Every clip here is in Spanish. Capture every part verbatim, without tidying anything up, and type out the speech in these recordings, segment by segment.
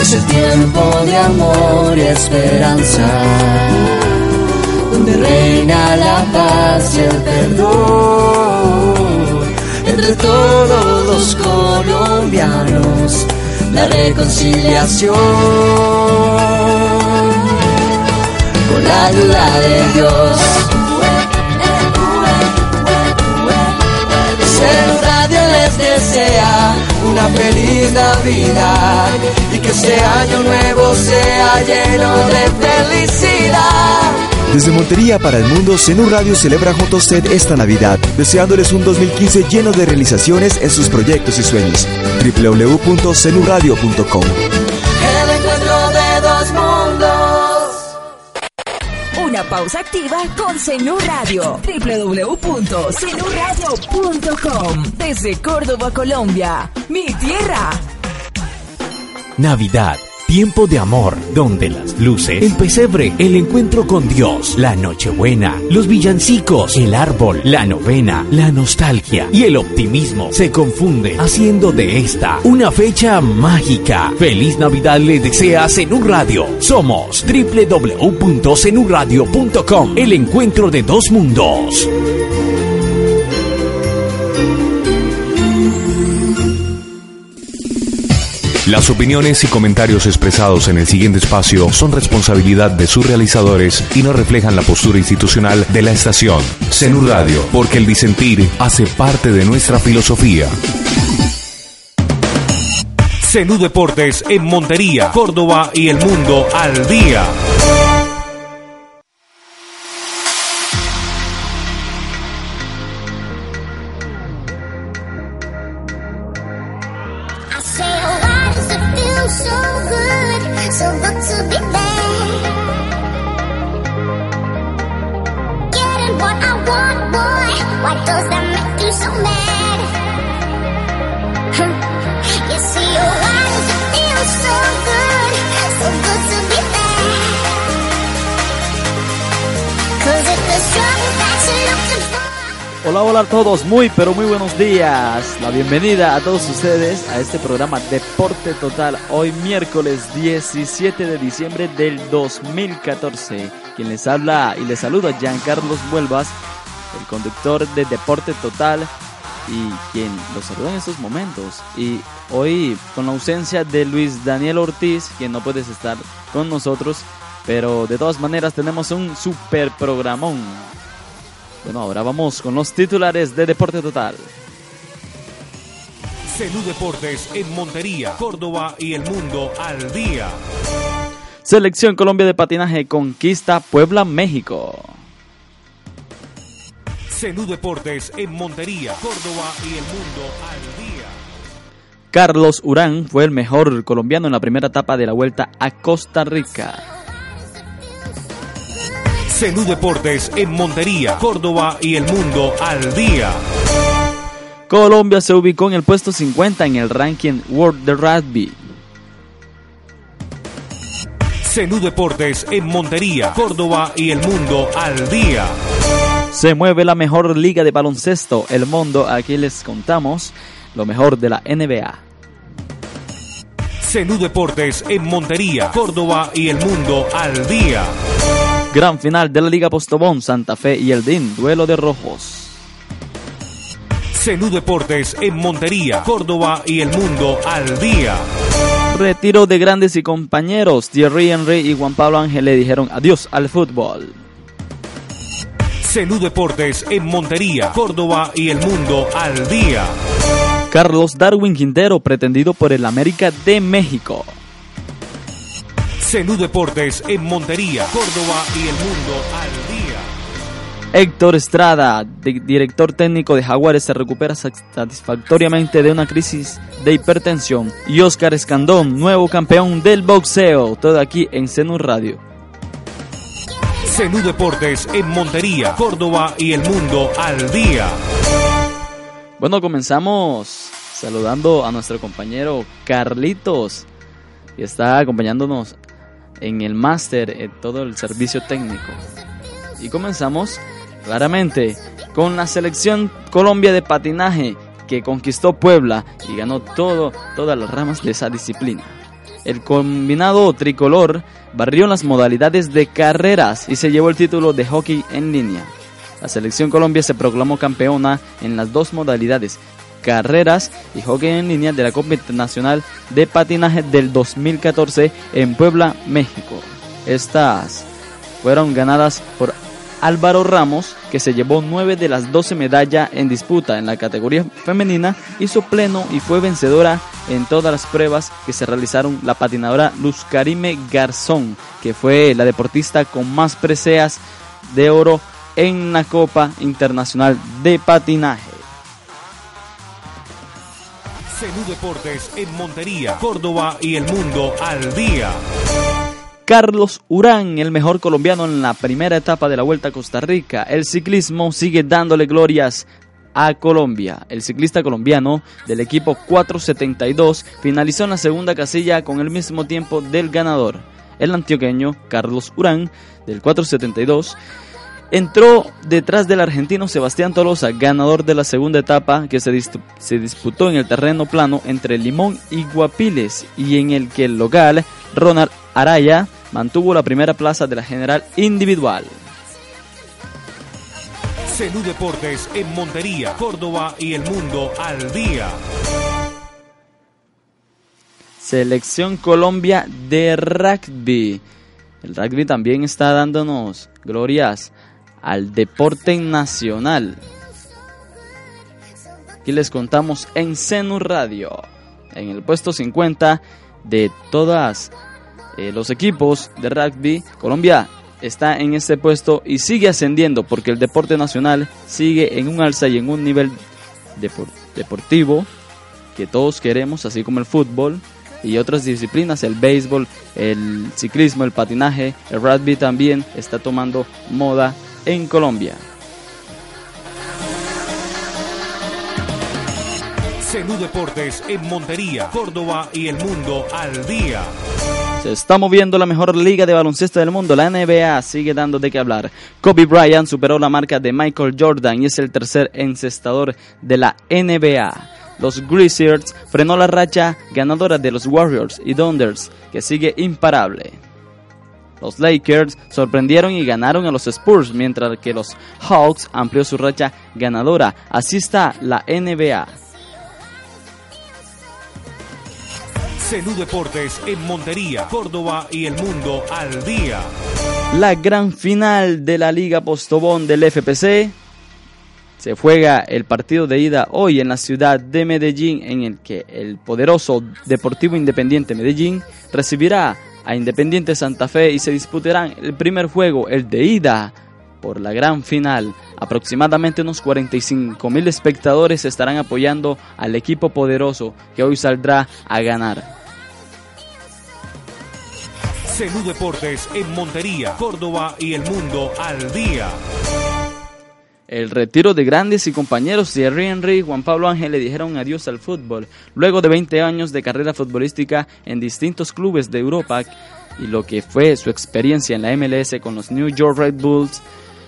Es el tiempo de amor y esperanza, donde reina la paz y el perdón. Entre todos los colombianos, la reconciliación. Con la ayuda de Dios, Zenú Radio les desea una feliz Navidad y que este año nuevo sea lleno de felicidad. Desde Montería para el mundo, Zenú Radio celebra junto a usted esta Navidad, deseándoles un dos mil quince lleno de realizaciones en sus proyectos y sueños. doble u doble u doble u punto zenú radio punto com. El encuentro de dos mundos. Una pausa activa con Zenú Radio. doble u doble u doble u punto zenú radio punto com. Desde Córdoba, Colombia, mi tierra. Navidad. Tiempo de amor, donde las luces, el pesebre, el encuentro con Dios, la nochebuena, los villancicos, el árbol, la novena, la nostalgia y el optimismo se confunden, haciendo de esta una fecha mágica. Feliz Navidad les desea Zenú Radio. Somos doble u doble u doble u punto zenú radio punto com, el encuentro de dos mundos. Las opiniones y comentarios expresados en el siguiente espacio son responsabilidad de sus realizadores y no reflejan la postura institucional de la estación. Zenú Radio, porque el disentir hace parte de nuestra filosofía. Zenú Deportes en Montería, Córdoba y el mundo al día. Hola, hola a todos, muy pero muy buenos días. La bienvenida a todos ustedes a este programa Deporte Total, hoy miércoles diecisiete de diciembre del dos mil catorce. Quien les habla y les saluda, Giancarlos Vuelvas, el conductor de Deporte Total y quien los saluda en estos momentos. Y hoy, con la ausencia de Luis Daniel Ortiz, quien no puede estar con nosotros, pero de todas maneras tenemos un super programón. Bueno, ahora vamos con los titulares de Deporte Total. Zenú Deportes en Montería, Córdoba y el mundo al día. Selección Colombia de patinaje conquista Puebla, México. Zenú Deportes en Montería, Córdoba y el mundo al día. Carlos Urán fue el mejor colombiano en la primera etapa de la Vuelta a Costa Rica. Zenú Deportes en Montería, Córdoba y el mundo al día. Colombia se ubicó en el puesto cincuenta en el ranking World de Rugby. Zenú Deportes en Montería, Córdoba y el mundo al día. Se mueve la mejor liga de baloncesto, el mundo. Aquí les contamos lo mejor de la N B A. Zenú Deportes en Montería, Córdoba y el mundo al día. Gran final de la Liga Postobón, Santa Fe y el D I N, duelo de rojos. Zenú Deportes en Montería, Córdoba y el mundo al día. Retiro de grandes y compañeros, Thierry Henry y Juan Pablo Ángel le dijeron adiós al fútbol. Zenú Deportes en Montería, Córdoba y el mundo al día. Carlos Darwin Quintero, pretendido por el América de México. Zenú Deportes en Montería, Córdoba y el mundo al día. Héctor Estrada, director técnico de Jaguares, se recupera satisfactoriamente de una crisis de hipertensión. Y Óscar Escandón, nuevo campeón del boxeo. Todo aquí en Zenú Radio. Zenú Deportes en Montería, Córdoba y el mundo al día. Bueno, comenzamos saludando a nuestro compañero Carlitos, que está acompañándonos en el máster, en todo el servicio técnico. Y comenzamos claramente con la selección Colombia de patinaje, que conquistó Puebla y ganó todo, todas las ramas de esa disciplina. El combinado tricolor barrió las modalidades de carreras y se llevó el título de hockey en línea. La selección Colombia se proclamó campeona en las dos modalidades, carreras y hockey en línea, de la Copa Internacional de Patinaje del dos mil catorce en Puebla, México. Estas fueron ganadas por Álvaro Ramos, que se llevó nueve de las doce medallas en disputa en la categoría femenina, hizo pleno y fue vencedora en todas las pruebas que se realizaron. La patinadora Luz Karime Garzón, que fue la deportista con más preseas de oro en la Copa Internacional de Patinaje. Zenú Deportes en Montería, Córdoba y el mundo al día. Carlos Urán, el mejor colombiano en la primera etapa de la Vuelta a Costa Rica. El ciclismo sigue dándole glorias a Colombia. El ciclista colombiano del equipo cuatro setenta y dos finalizó en la segunda casilla con el mismo tiempo del ganador. El antioqueño Carlos Urán, del cuatro setenta y dos, entró detrás del argentino Sebastián Tolosa, ganador de la segunda etapa, que se, dist- se disputó en el terreno plano entre Limón y Guapiles, y en el que el local Ronald Araya mantuvo la primera plaza de la general individual. Zenú Deportes en Montería, Córdoba y el mundo al día. Selección Colombia de rugby. El rugby también está dándonos glorias al deporte nacional. Aquí les contamos en Zenú Radio. En el puesto cincuenta de todos eh, los equipos de rugby, Colombia está en este puesto y sigue ascendiendo, porque el deporte nacional sigue en un alza y en un nivel depor- deportivo que todos queremos, así como el fútbol y otras disciplinas, el béisbol, el ciclismo, el patinaje, el rugby también está tomando moda en Colombia. Zenú Deportes en Montería, Córdoba y el mundo al día. Se está moviendo la mejor liga de baloncesto del mundo, la N B A sigue dando de qué hablar. Kobe Bryant superó la marca de Michael Jordan y es el tercer encestador de la N B A. Los Grizzlies frenó la racha ganadora de los Warriors y Thunders, que sigue imparable. Los Lakers sorprendieron y ganaron a los Spurs, mientras que los Hawks amplió su racha ganadora. Así está la N B A. Zenú Deportes en Montería, Córdoba y el mundo al día. La gran final de la Liga Postobón del F P C. Se juega el partido de ida hoy en la ciudad de Medellín, en el que el poderoso Deportivo Independiente Medellín recibirá a Independiente Santa Fe y se disputarán el primer juego, el de ida, por la gran final. Aproximadamente unos cuarenta y cinco mil espectadores estarán apoyando al equipo poderoso, que hoy saldrá a ganar. Zenú Deportes en Montería, Córdoba y el mundo al día. El retiro de grandes y compañeros Thierry Henry y Juan Pablo Ángel le dijeron adiós al fútbol, luego de veinte años de carrera futbolística en distintos clubes de Europa y lo que fue su experiencia en la M L S con los New York Red Bulls.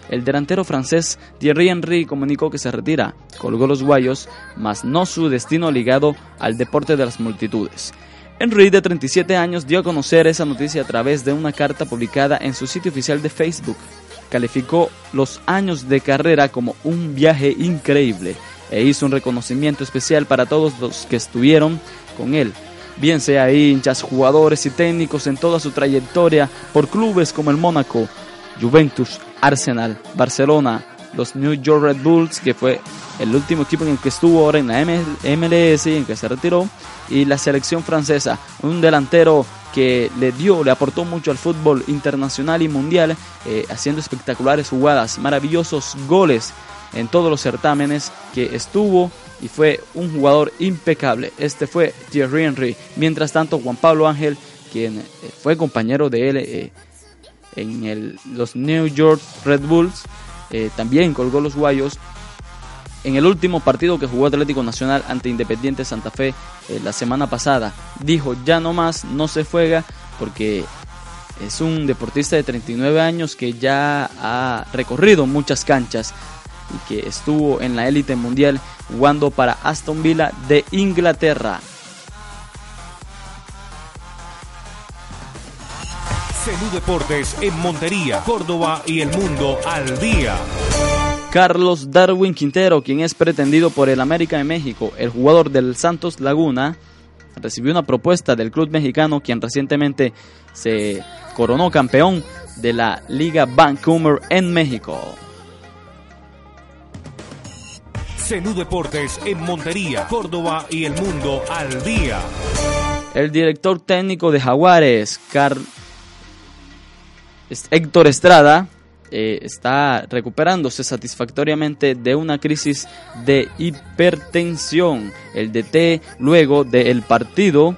El delantero francés Thierry Henry comunicó que se retira, colgó los guayos, mas no su destino ligado al deporte de las multitudes. Henry, de treinta y siete años, dio a conocer esa noticia a través de una carta publicada en su sitio oficial de Facebook. Calificó los años de carrera como un viaje increíble e hizo un reconocimiento especial para todos los que estuvieron con él, bien sea hinchas, jugadores y técnicos en toda su trayectoria por clubes como el Mónaco, Juventus, Arsenal, Barcelona, los New York Red Bulls, que fue el último equipo en el que estuvo ahora en la M L S y en que se retiró, y la selección francesa. Un delantero que le dio, le aportó mucho al fútbol internacional y mundial, eh, haciendo espectaculares jugadas, maravillosos goles en todos los certámenes que estuvo, y fue un jugador impecable. Este fue Thierry Henry. Mientras tanto, Juan Pablo Ángel, quien fue compañero de él eh, en el, los New York Red Bulls, eh, también colgó los guayos en el último partido que jugó Atlético Nacional ante Independiente Santa Fe eh, la semana pasada. Dijo: ya no más, no se juega, porque es un deportista de treinta y nueve años que ya ha recorrido muchas canchas y que estuvo en la élite mundial jugando para Aston Villa de Inglaterra. Zenú Deportes en Montería, Córdoba y el mundo al día. Carlos Darwin Quintero, quien es pretendido por el América de México, el jugador del Santos Laguna, recibió una propuesta del club mexicano, quien recientemente se coronó campeón de la Liga Bancomer en México. Zenú Deportes en Montería, Córdoba y el mundo al día. El director técnico de Jaguares, Car... Héctor Estrada, Eh, está recuperándose satisfactoriamente de una crisis de hipertensión. El D T, luego del partido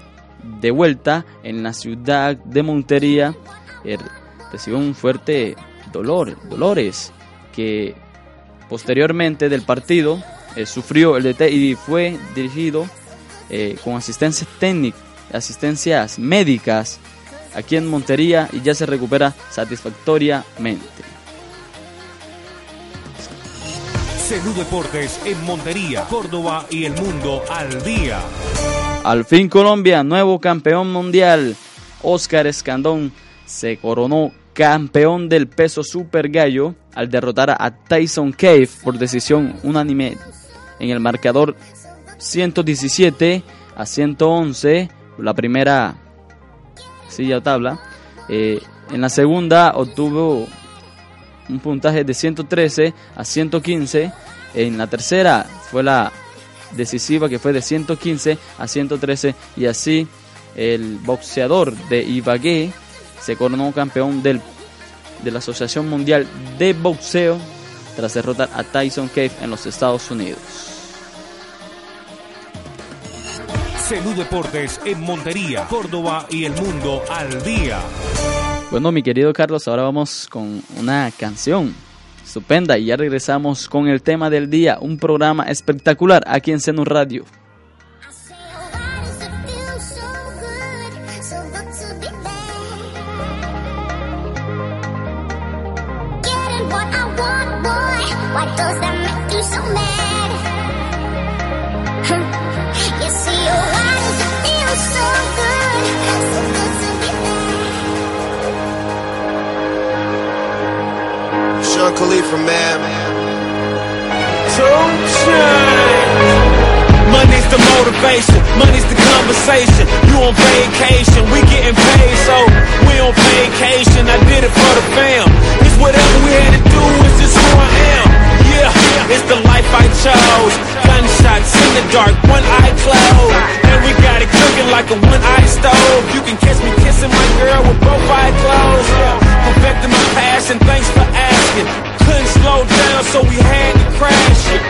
de vuelta en la ciudad de Montería, eh, recibió un fuerte dolor, dolores que posteriormente del partido eh, sufrió el D T y fue dirigido eh, con asistencias técnicas, asistencias médicas aquí en Montería, y ya se recupera satisfactoriamente. Zenú Deportes en Montería, Córdoba y el mundo al día. Al fin Colombia, nuevo campeón mundial. Óscar Escandón se coronó campeón del peso super gallo al derrotar a Tyson Cave por decisión unánime en el marcador ciento diecisiete a ciento once, la primera silla o tabla. Eh, en la segunda obtuvo un puntaje de ciento trece a ciento quince. En la tercera fue la decisiva, que fue de ciento quince a ciento trece. Y así el boxeador de Ibagué se coronó campeón del, de la Asociación Mundial de Boxeo tras derrotar a Tyson Cave en los Estados Unidos. Zenú Deportes en Montería, Córdoba y el mundo al día. Bueno, mi querido Carlos, ahora vamos con una canción estupenda y ya regresamos con el tema del día, un programa espectacular aquí en Zenú Radio. Khalifa, man. Don't change. Money's the motivation, money's the conversation. You on vacation, we getting paid, so we on vacation. I did it for the fam. It's whatever we had to do, it's just who I am. Yeah, it's the life I chose. Gunshots in the dark, one eye closed. And we got it cooking like a one-eyed stove. You can catch me kissing my girl with both eyes closed. Yeah, perfecting my passion, thanks for asking. Couldn't slow down, so we had to crash it.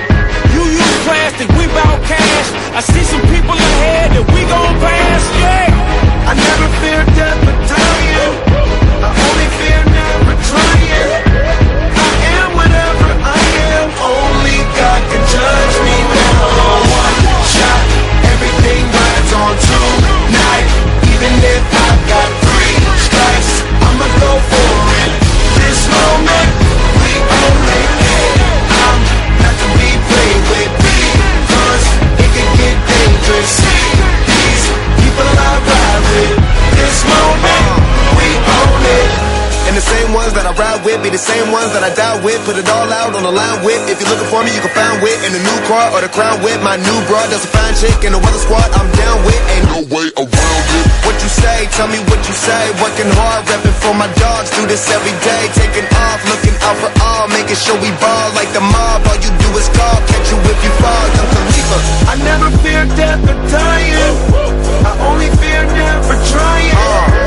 You use plastic, we bout cash. I see some people ahead that we gon' pass, yeah. I never feared death, but dying. I only fear never trying. I am whatever I am, only God can judge me now. One shot, everything rides on tonight. Even if I've got three strikes, I'ma go for it. This moment, we gon' make it. I'm not to be played with, because it can get dangerous. These people I ride with. This moment, we own it. And the same ones that I ride with be the same ones that I die with. Put it all out on the line with. If you're looking for me, you can find wit in the new car or the crown with. My new bra does a fine chick in the weather squad. I'm down with. Ain't no way around it. What you say? Tell me what you say. Working hard, repping for my dogs. Do this every day. Taking off, looking out for all. Making sure we ball like the mob. All you do is call. Catch you if you fall. Young Khalifa. I never fear death or dying. I only fear never trying. Uh.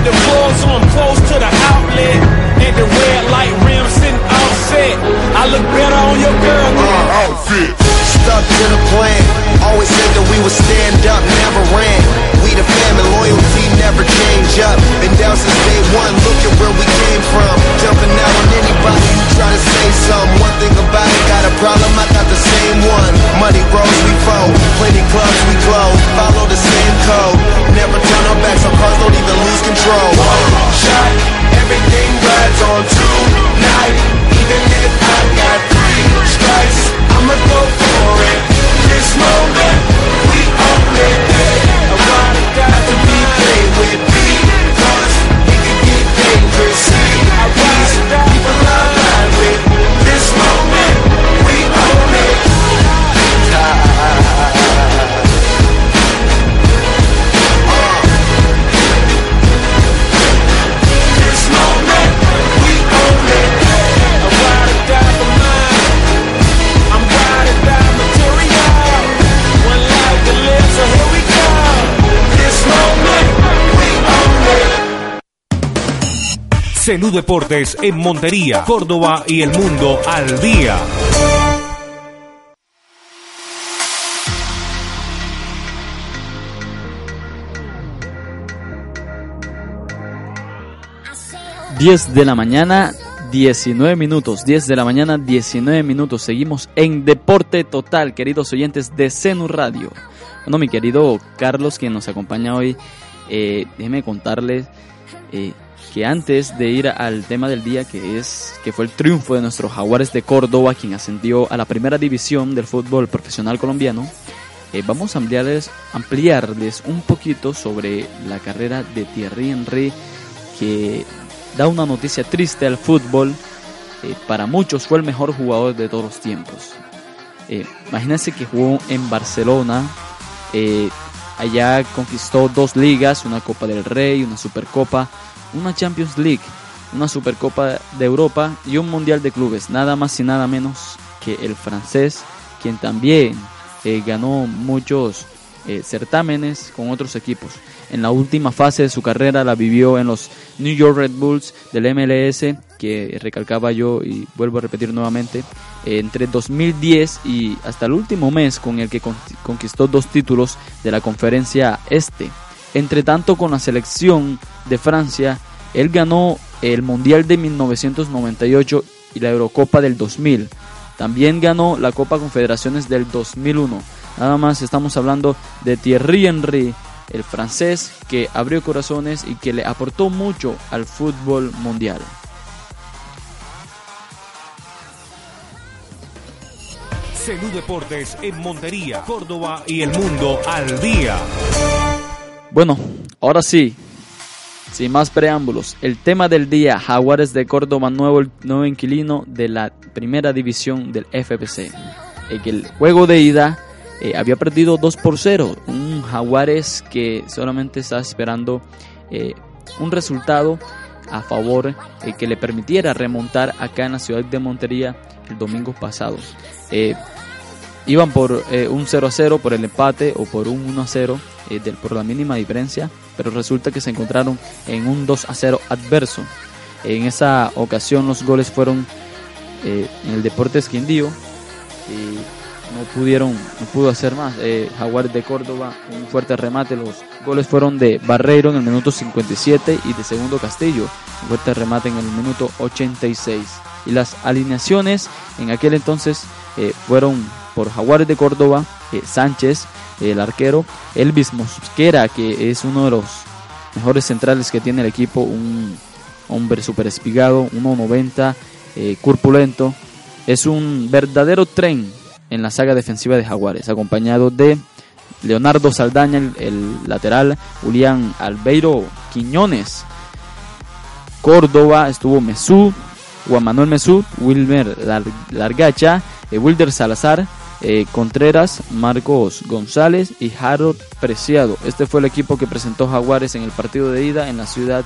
hit the floor, so I'm close to the outlet. At the red light rim, sitting all set. I look better on your girl than her outfit. Stuck to the plan. Always said that we would stand up, never ran. We the family, loyalty never change up. Been down since day one, look at where we came from. Jumping out on anybody who try to say something. One thing about it, got a problem, I got the same one. Money grows, we fold. Plenty clubs, we glow. Follow the same code. Never turn our backs on cars, don't even lose control. One shot, everything rides on tonight. Even if I got three strikes, I'ma go for it. This moment, we own it. I wanna die to be played with me, cause it can get dangerous. See, I rise, people love ride with. This moment, we own it. This moment, we own it. I ride or die for mine. I'm ride or die material. One life to live, so here we go. This moment, we own it. Zenú Deportes en Montería, Córdoba y el mundo al día. diez de la mañana, diecinueve minutos. diez de la mañana, diecinueve minutos. Seguimos en Deporte Total, queridos oyentes de Zenú Radio. Bueno, mi querido Carlos, quien nos acompaña hoy, eh, déjeme contarles eh, que antes de ir al tema del día, que es que fue el triunfo de nuestros Jaguares de Córdoba, quien ascendió a la primera división del fútbol profesional colombiano, eh, vamos a ampliarles, ampliarles un poquito sobre la carrera de Thierry Henry, que da una noticia triste al fútbol. Eh, para muchos fue el mejor jugador de todos los tiempos. Eh, imagínense que jugó en Barcelona. Eh, allá conquistó dos ligas, una Copa del Rey, una Supercopa, una Champions League, una Supercopa de Europa y un Mundial de Clubes. Nada más y nada menos que el francés, quien también eh, ganó muchos Eh, certámenes con otros equipos. En la última fase de su carrera la vivió en los New York Red Bulls del M L S, que recalcaba yo y vuelvo a repetir nuevamente, eh, entre dos mil diez y hasta el último mes, con el que conquistó dos títulos de la conferencia este. Entre tanto, con la selección de Francia, él ganó el Mundial de mil novecientos noventa y ocho y la Eurocopa del dos mil. También ganó la Copa Confederaciones del dos mil uno. Nada más estamos hablando de Thierry Henry, el francés que abrió corazones y que le aportó mucho al fútbol mundial. Zenú Deportes en Montería, Córdoba y el mundo al día. Bueno, ahora sí, sin más preámbulos, el tema del día: Jaguares de Córdoba, nuevo, nuevo inquilino de la primera división del F P C. En el juego de ida eh, había perdido dos por cero, un Jaguares que solamente estaba esperando eh, un resultado a favor eh, que le permitiera remontar acá en la ciudad de Montería el domingo pasado. Eh, iban por eh, un cero a cero por el empate o por un uno a cero eh, del, por la mínima diferencia, pero resulta que se encontraron en un dos a cero adverso. En esa ocasión los goles fueron eh, en el Deportes Quindío y no pudieron, no pudo hacer más. Eh, Jaguares de Córdoba, un fuerte remate. Los goles fueron de Barreiro en el minuto cincuenta y siete y de Segundo Castillo, un fuerte remate en el minuto ochenta y seis. Y las alineaciones en aquel entonces eh, fueron por Jaguares de Córdoba, eh, Sánchez, el arquero, Elvis Mosquera, que es uno de los mejores centrales que tiene el equipo, un hombre super espigado, uno noventa, eh, corpulento, es un verdadero tren en la saga defensiva de Jaguares, acompañado de Leonardo Saldaña, el, el lateral, Julián Albeiro Quiñones, Córdoba, estuvo Mesú, Juan Manuel Mesú, Wilmer Largacha, eh, Wilder Salazar, Eh, Contreras, Marcos González y Harold Preciado. Este fue el equipo que presentó Jaguares en el partido de ida en la ciudad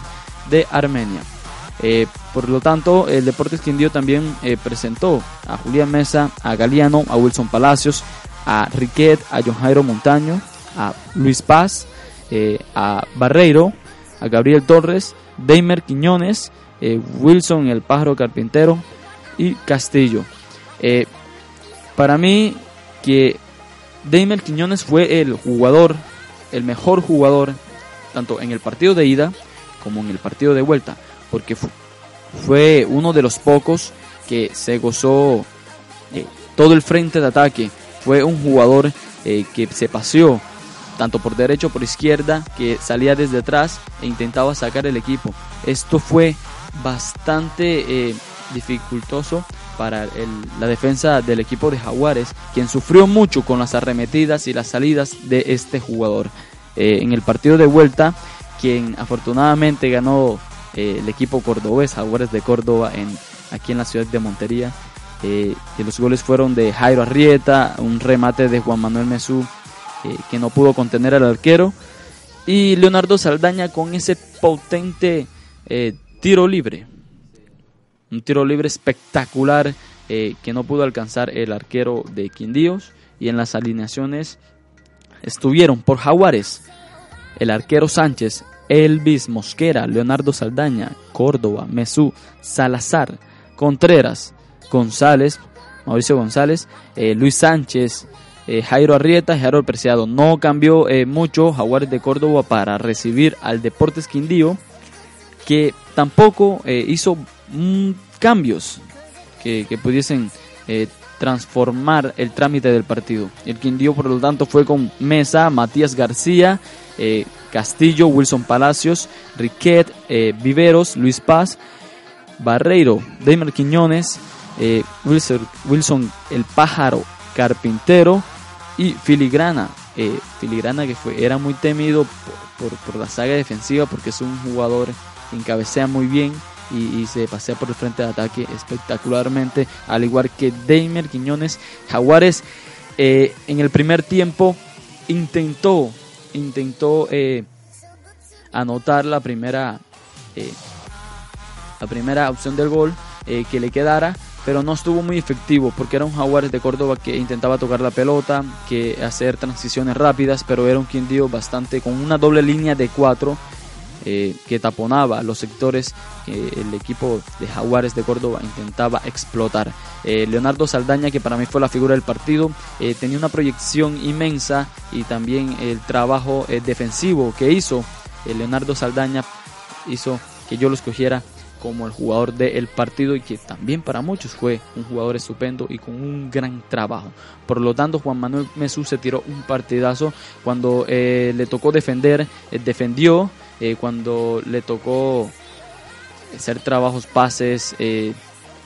de Armenia. Eh, por lo tanto, el Deportes Quindío también eh, presentó a Julián Mesa, a Galeano, a Wilson Palacios, a Riquet, a John Jairo Montaño, a Luis Paz, eh, a Barreiro, a Gabriel Torres, Deimer Quiñones, eh, Wilson el Pájaro Carpintero y Castillo. Eh, para mí que Deimer Quiñones fue el jugador, el mejor jugador, tanto en el partido de ida como en el partido de vuelta, porque fu- fue uno de los pocos que se gozó eh, todo el frente de ataque. Fue un jugador eh, que se paseó tanto por derecha o por izquierda, que salía desde atrás e intentaba sacar el equipo. Esto fue bastante eh, dificultoso para el, la defensa del equipo de Jaguares, quien sufrió mucho con las arremetidas y las salidas de este jugador. Eh, en el partido de vuelta, quien afortunadamente ganó eh, el equipo cordobés, Jaguares de Córdoba, en, aquí en la ciudad de Montería. Eh, y los goles fueron de Jairo Arrieta, un remate de Juan Manuel Mesú, eh, que no pudo contener al arquero, y Leonardo Saldaña con ese potente eh, tiro libre. Un tiro libre espectacular eh, que no pudo alcanzar el arquero de Quindío. Y en las alineaciones estuvieron por Jaguares el arquero Sánchez, Elvis Mosquera, Leonardo Saldaña, Córdoba, Mesú, Salazar, Contreras, González, Mauricio González, eh, Luis Sánchez, eh, Jairo Arrieta y Harold Preciado. No cambió eh, mucho Jaguares de Córdoba para recibir al Deportes Quindío, que tampoco eh, hizo mmm, cambios que, que pudiesen eh, transformar el trámite del partido. El Quindío, por lo tanto, fue con Mesa, Matías García, eh, Castillo, Wilson Palacios, Riquet, eh, Viveros, Luis Paz, Barreiro, Deimer Quiñones, eh, Wilson, Wilson el Pájaro Carpintero y Filigrana. Eh, Filigrana que fue, era muy temido por, por, por la saga defensiva, porque es un jugador que encabecea muy bien y, y se pasea por el frente de ataque espectacularmente, al igual que Deimer Quiñones. Jaguares eh, en el primer tiempo intentó, intentó eh, anotar la primera eh, la primera opción del gol eh, que le quedara, pero no estuvo muy efectivo, porque era un Jaguares de Córdoba que intentaba tocar la pelota, que hacer transiciones rápidas, pero era un Quindío bastante con una doble línea de cuatro eh, que taponaba los sectores que el equipo de Jaguares de Córdoba intentaba explotar. eh, Leonardo Saldaña, que para mí fue la figura del partido, eh, tenía una proyección inmensa, y también el trabajo eh, defensivo que hizo eh, Leonardo Saldaña hizo que yo lo escogiera como el jugador del partido, y que también para muchos fue un jugador estupendo y con un gran trabajo. Por lo tanto, Juan Manuel Mesú se tiró un partidazo cuando eh, le tocó defender, eh, defendió, eh, cuando le tocó hacer trabajos, pases, eh,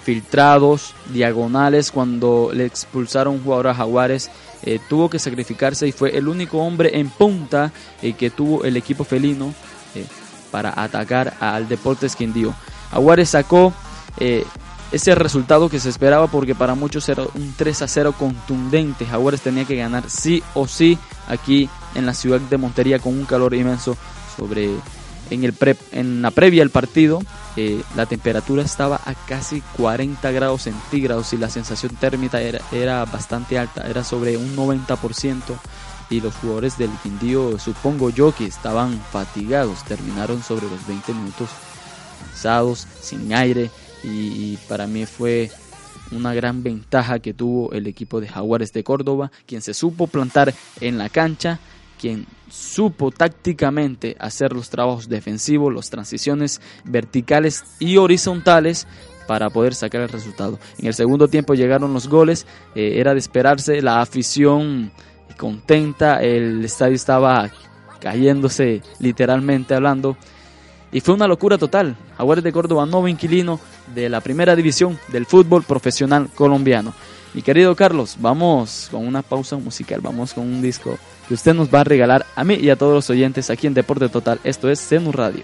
filtrados, diagonales, cuando le expulsaron un jugador a Jaguares, eh, tuvo que sacrificarse, y fue el único hombre en punta eh, que tuvo el equipo felino eh, para atacar al Deportes Quindío. Jaguares sacó eh, ese resultado que se esperaba, porque para muchos era un tres a cero contundente. Jaguares tenía que ganar sí o sí aquí en la ciudad de Montería, con un calor inmenso. Sobre, en, el pre, en la previa al partido, eh, la temperatura estaba a casi cuarenta grados centígrados, y la sensación térmica era, era bastante alta, era sobre un noventa por ciento. Y los jugadores del Quindío, supongo yo, que estaban fatigados, terminaron sobre los veinte minutos cansados, sin aire, y, y para mí fue una gran ventaja que tuvo el equipo de Jaguares de Córdoba, quien se supo plantar en la cancha, quien supo tácticamente hacer los trabajos defensivos, las transiciones verticales y horizontales para poder sacar el resultado. En el segundo tiempo llegaron los goles, eh, era de esperarse, la afición contenta, el estadio estaba cayéndose literalmente hablando, y fue una locura total. Jaguares de Córdoba, nuevo inquilino de la primera división del fútbol profesional colombiano. Mi querido Carlos, vamos con una pausa musical, vamos con un disco que usted nos va a regalar a mí y a todos los oyentes aquí en Deporte Total. Esto es Zenú Radio.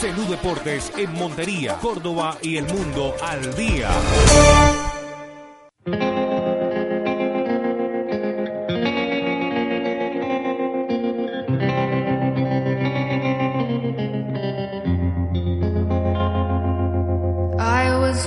Zenú Deportes en Montería, Córdoba y el mundo al día. I was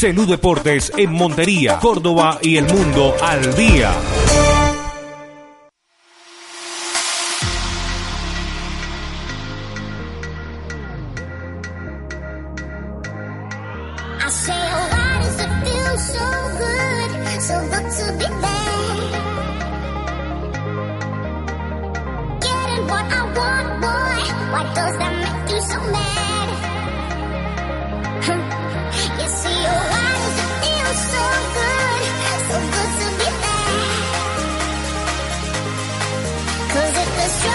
Zenú Deportes en Montería, Córdoba y el mundo al día. Cause if the struggle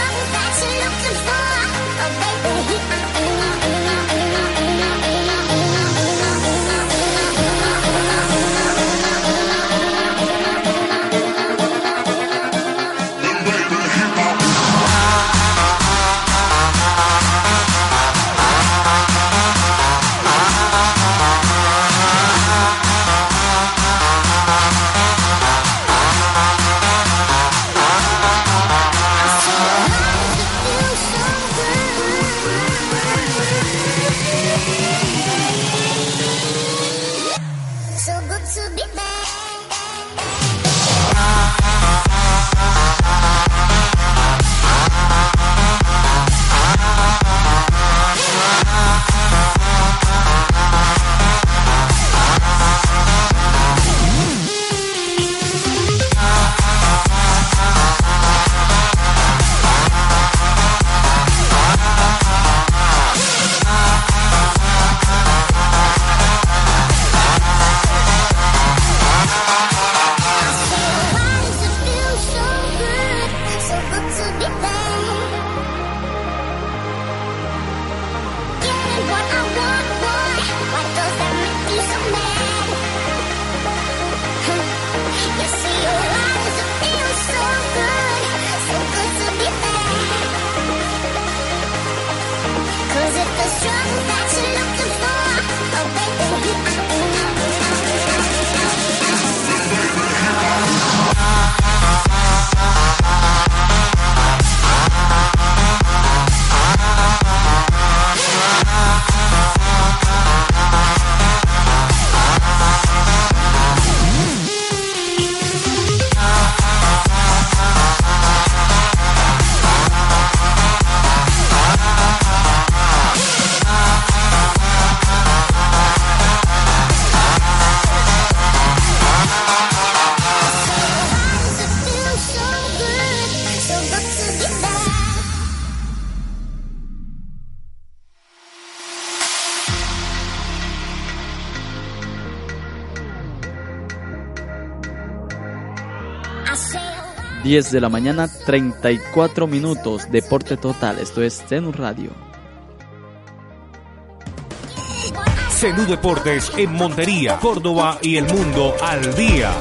that you're looking for diez de la mañana, treinta y cuatro minutos, Deporte Total, esto es Zenú Radio. Zenú Deportes en Montería, Córdoba y el mundo al día.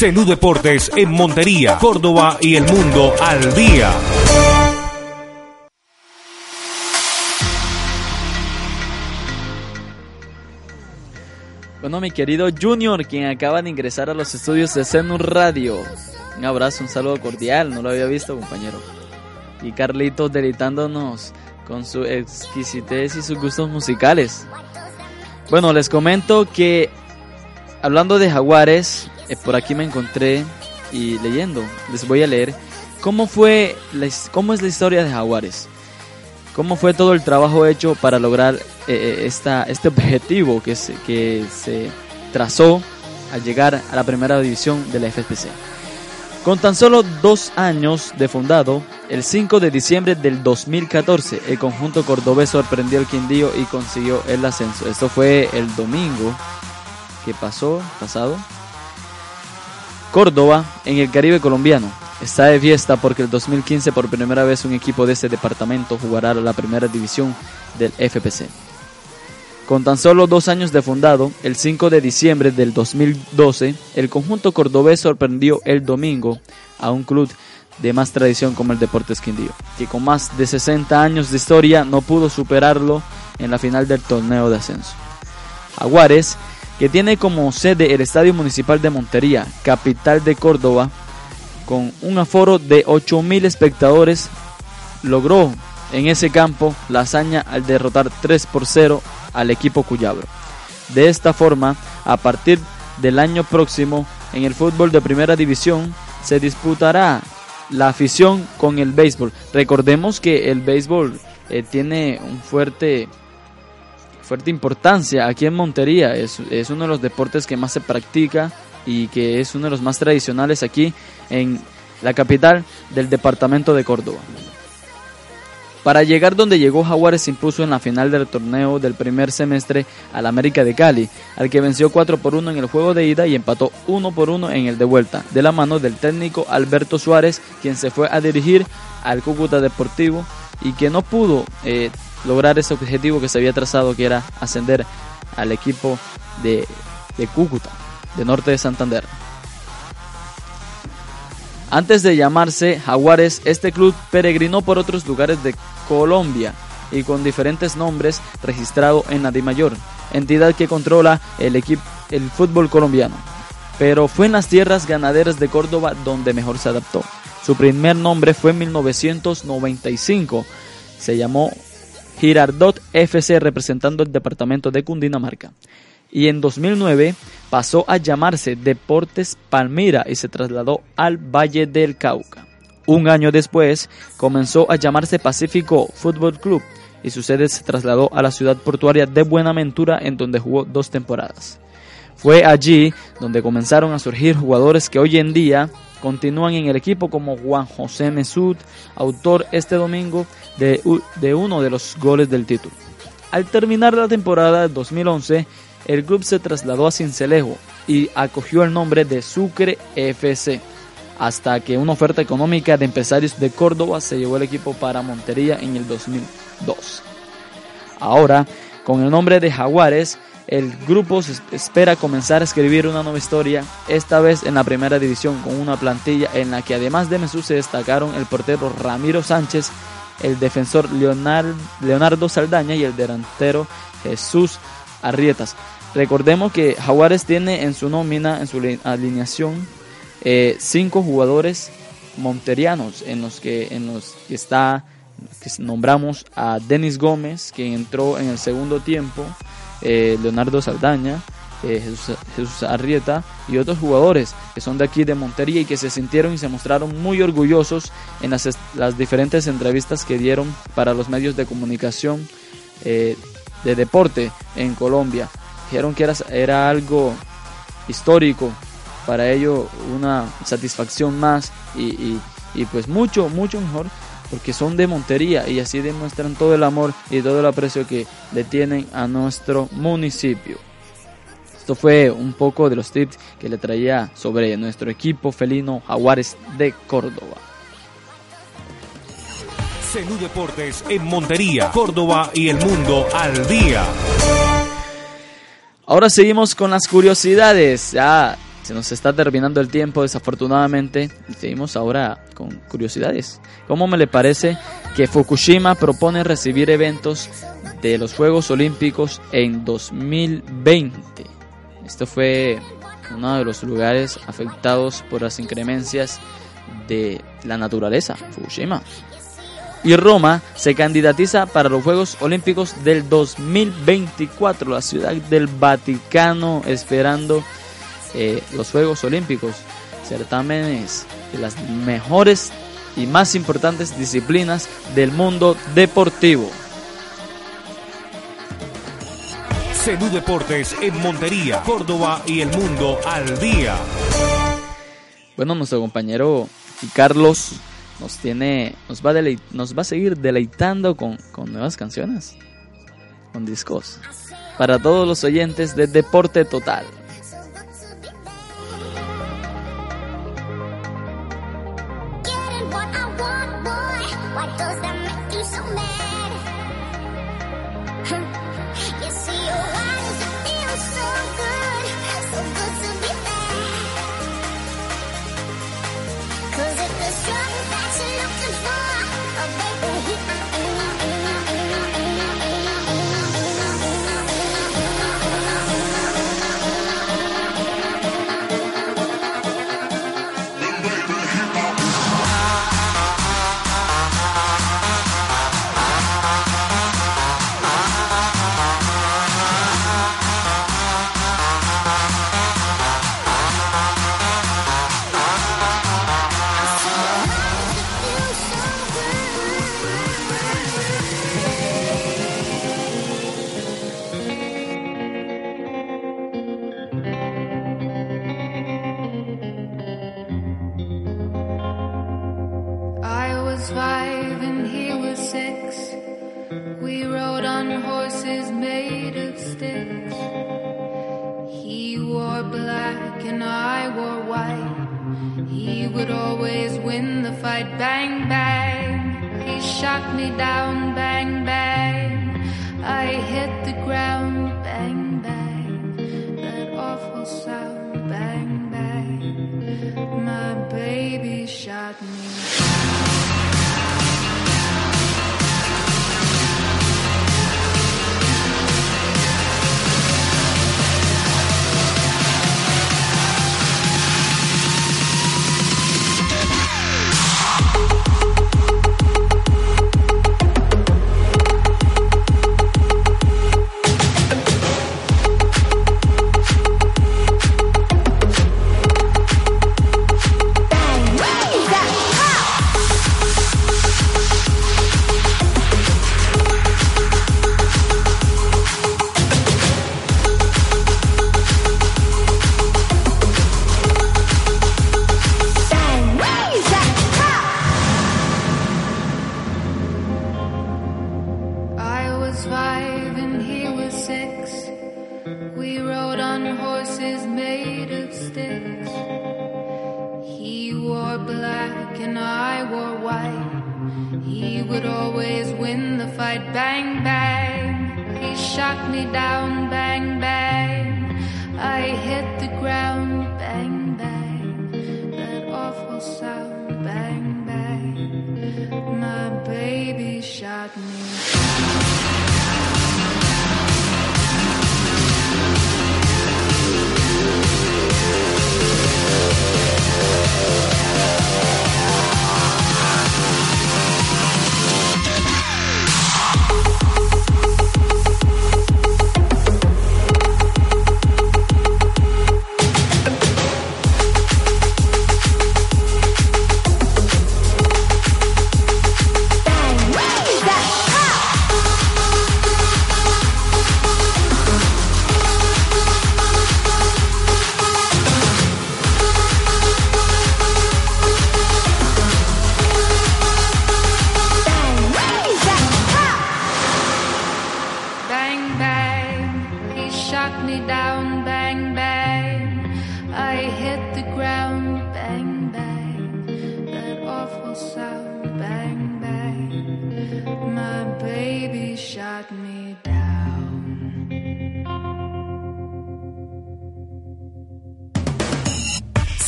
Zenú Deportes en Montería, Córdoba y el mundo al día. Bueno, mi querido Junior, quien acaba de ingresar a los estudios de Zenú Radio. Un abrazo, un saludo cordial, no lo había visto, compañero. Y Carlitos deleitándonos con su exquisitez y sus gustos musicales. Bueno, les comento que, hablando de Jaguares, eh, por aquí me encontré y leyendo, les voy a leer cómo fue, la, cómo es la historia de Jaguares. ¿Cómo fue todo el trabajo hecho para lograr eh, esta, este objetivo que se, que se trazó al llegar a la primera división de la F P C? Con tan solo dos años de fundado, el cinco de diciembre del dos mil catorce, el conjunto cordobés sorprendió al Quindío y consiguió el ascenso. Esto fue el domingo que pasó, pasado. Córdoba, en el Caribe colombiano, está de fiesta porque el dos mil quince por primera vez un equipo de este departamento jugará la primera división del F P C. Con tan solo dos años de fundado, el cinco de diciembre del dos mil doce, el conjunto cordobés sorprendió el domingo a un club de más tradición como el Deportes Quindío, que con más de sesenta años de historia no pudo superarlo en la final del torneo de ascenso. Jaguares, que tiene como sede el Estadio Municipal de Montería, capital de Córdoba, con un aforo de ocho mil espectadores, logró en ese campo la hazaña al derrotar tres por cero al equipo cuyabro. De esta forma, a partir del año próximo, en el fútbol de primera división se disputará la afición con el béisbol. Recordemos que el béisbol eh, tiene un fuerte, fuerte importancia aquí en Montería. Es, es uno de los deportes que más se practica y que es uno de los más tradicionales aquí en la capital del departamento de Córdoba. Para llegar donde llegó, Jaguares se impuso en la final del torneo del primer semestre al América de Cali, al que venció cuatro por uno en el juego de ida y empató uno por uno en el de vuelta, de la mano del técnico Alberto Suárez, quien se fue a dirigir al Cúcuta Deportivo y que no pudo eh, lograr ese objetivo que se había trazado, que era ascender al equipo de, de Cúcuta, de Norte de Santander. Antes de llamarse Jaguares, este club peregrinó por otros lugares de Colombia y con diferentes nombres registrado en la Dimayor, entidad que controla el, equipo, el fútbol colombiano. Pero fue en las tierras ganaderas de Córdoba donde mejor se adaptó. Su primer nombre fue en mil novecientos noventa y cinco, se llamó Girardot F C, representando el departamento de Cundinamarca. Y en dos mil nueve pasó a llamarse Deportes Palmira y se trasladó al Valle del Cauca. Un año después comenzó a llamarse Pacífico Fútbol Club y su sede se trasladó a la ciudad portuaria de Buenaventura, en donde jugó dos temporadas. Fue allí donde comenzaron a surgir jugadores que hoy en día continúan en el equipo, como Juan José Mesú, autor este domingo de, de uno de los goles del título. Al terminar la temporada de dos mil once, el club se trasladó a Sincelejo y acogió el nombre de Sucre F C, hasta que una oferta económica de empresarios de Córdoba se llevó el equipo para Montería en el dos mil dos. Ahora, con el nombre de Jaguares, el grupo espera comenzar a escribir una nueva historia, esta vez en la primera división, con una plantilla en la que además de Mesú se destacaron el portero Ramiro Sánchez, el defensor Leonardo Saldaña y el delantero Jesús Arrietas. Recordemos que Jaguares tiene en su nómina, en su alineación, eh, cinco jugadores monterianos, en los que en los que está, que nombramos a Denis Gómez, que entró en el segundo tiempo, eh, Leonardo Saldaña, eh, Jesús, Jesús Arrieta y otros jugadores que son de aquí de Montería y que se sintieron y se mostraron muy orgullosos en las, las diferentes entrevistas que dieron para los medios de comunicación eh, de deporte en Colombia. Dijeron que era, era algo histórico para ellos, una satisfacción más y, y, y pues mucho, mucho mejor, porque son de Montería y así demuestran todo el amor y todo el aprecio que le tienen a nuestro municipio. Esto fue un poco de los tips que le traía sobre nuestro equipo felino Jaguares de Córdoba. Zenú Deportes en Montería, Córdoba y el mundo al día. Ahora seguimos con las curiosidades. Ya Se nos está terminando el tiempo, desafortunadamente. Seguimos ahora con curiosidades. ¿Cómo me le parece que Fukushima propone recibir eventos de los Juegos Olímpicos en dos mil veinte? Esto fue uno de los lugares afectados por las inclemencias de la naturaleza, Fukushima. Y Roma se candidatiza para los Juegos Olímpicos del dos mil veinticuatro. La ciudad del Vaticano esperando eh, los Juegos Olímpicos, certámenes de las mejores y más importantes disciplinas del mundo deportivo. Zenú Deportes en Montería, Córdoba y el mundo al día. Bueno, nuestro compañero Carlos nos tiene, nos va a deleit, nos va a seguir deleitando con, con nuevas canciones, con discos para todos los oyentes de Deporte Total.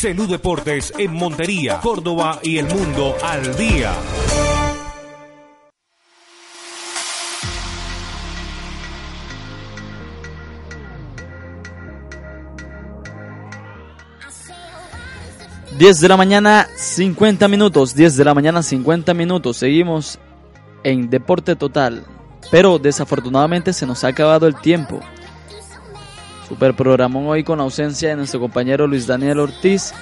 Zenú Deportes en Montería, Córdoba y el mundo al día. diez de la mañana, cincuenta minutos. diez de la mañana, cincuenta minutos. Seguimos en Deporte Total. Pero desafortunadamente se nos ha acabado el tiempo. Super programón hoy con ausencia de nuestro compañero Luis Daniel Ortiz.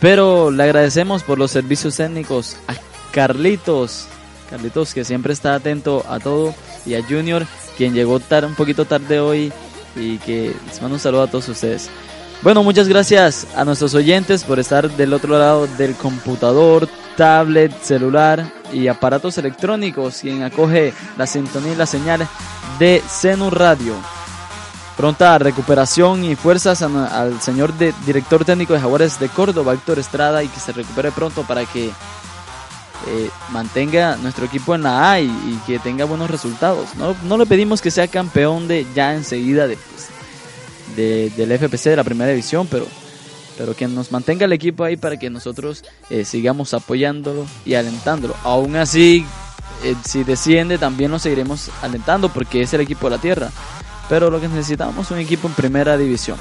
Pero le agradecemos por los servicios técnicos a Carlitos. Carlitos, que siempre está atento a todo. Y a Junior, quien llegó tarde, un poquito tarde hoy. Y que les mando un saludo a todos ustedes. Bueno, muchas gracias a nuestros oyentes por estar del otro lado del computador, tablet, celular y aparatos electrónicos, quien acoge la sintonía y la señal de Zenú Radio. Pronta recuperación y fuerzas a, al señor de, director técnico de Jaguares de Córdoba, Héctor Estrada, y que se recupere pronto para que eh, mantenga nuestro equipo en la A y, y que tenga buenos resultados. No, no le pedimos que sea campeón de ya enseguida de... Pues, De, del F P C de la primera división, pero, pero que nos mantenga el equipo ahí para que nosotros eh, sigamos apoyándolo y alentándolo. Aún así, eh, si desciende también lo seguiremos alentando porque es el equipo de la tierra, pero lo que necesitamos es un equipo en primera división.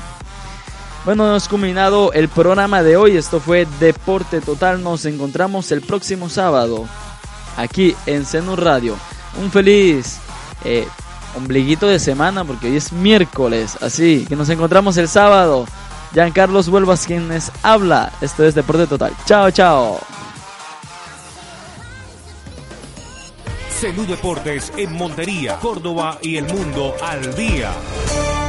Bueno, hemos culminado el programa de hoy. Esto fue Deporte Total. Nos encontramos el próximo sábado aquí en Zenú Radio. Un feliz eh, ombliguito de semana, porque hoy es miércoles, así que nos encontramos el sábado. Giancarlos Vuelvas quien les habla. Esto es Deporte Total. Chao, chao. Zenú Deportes en Montería, Córdoba y el mundo al día.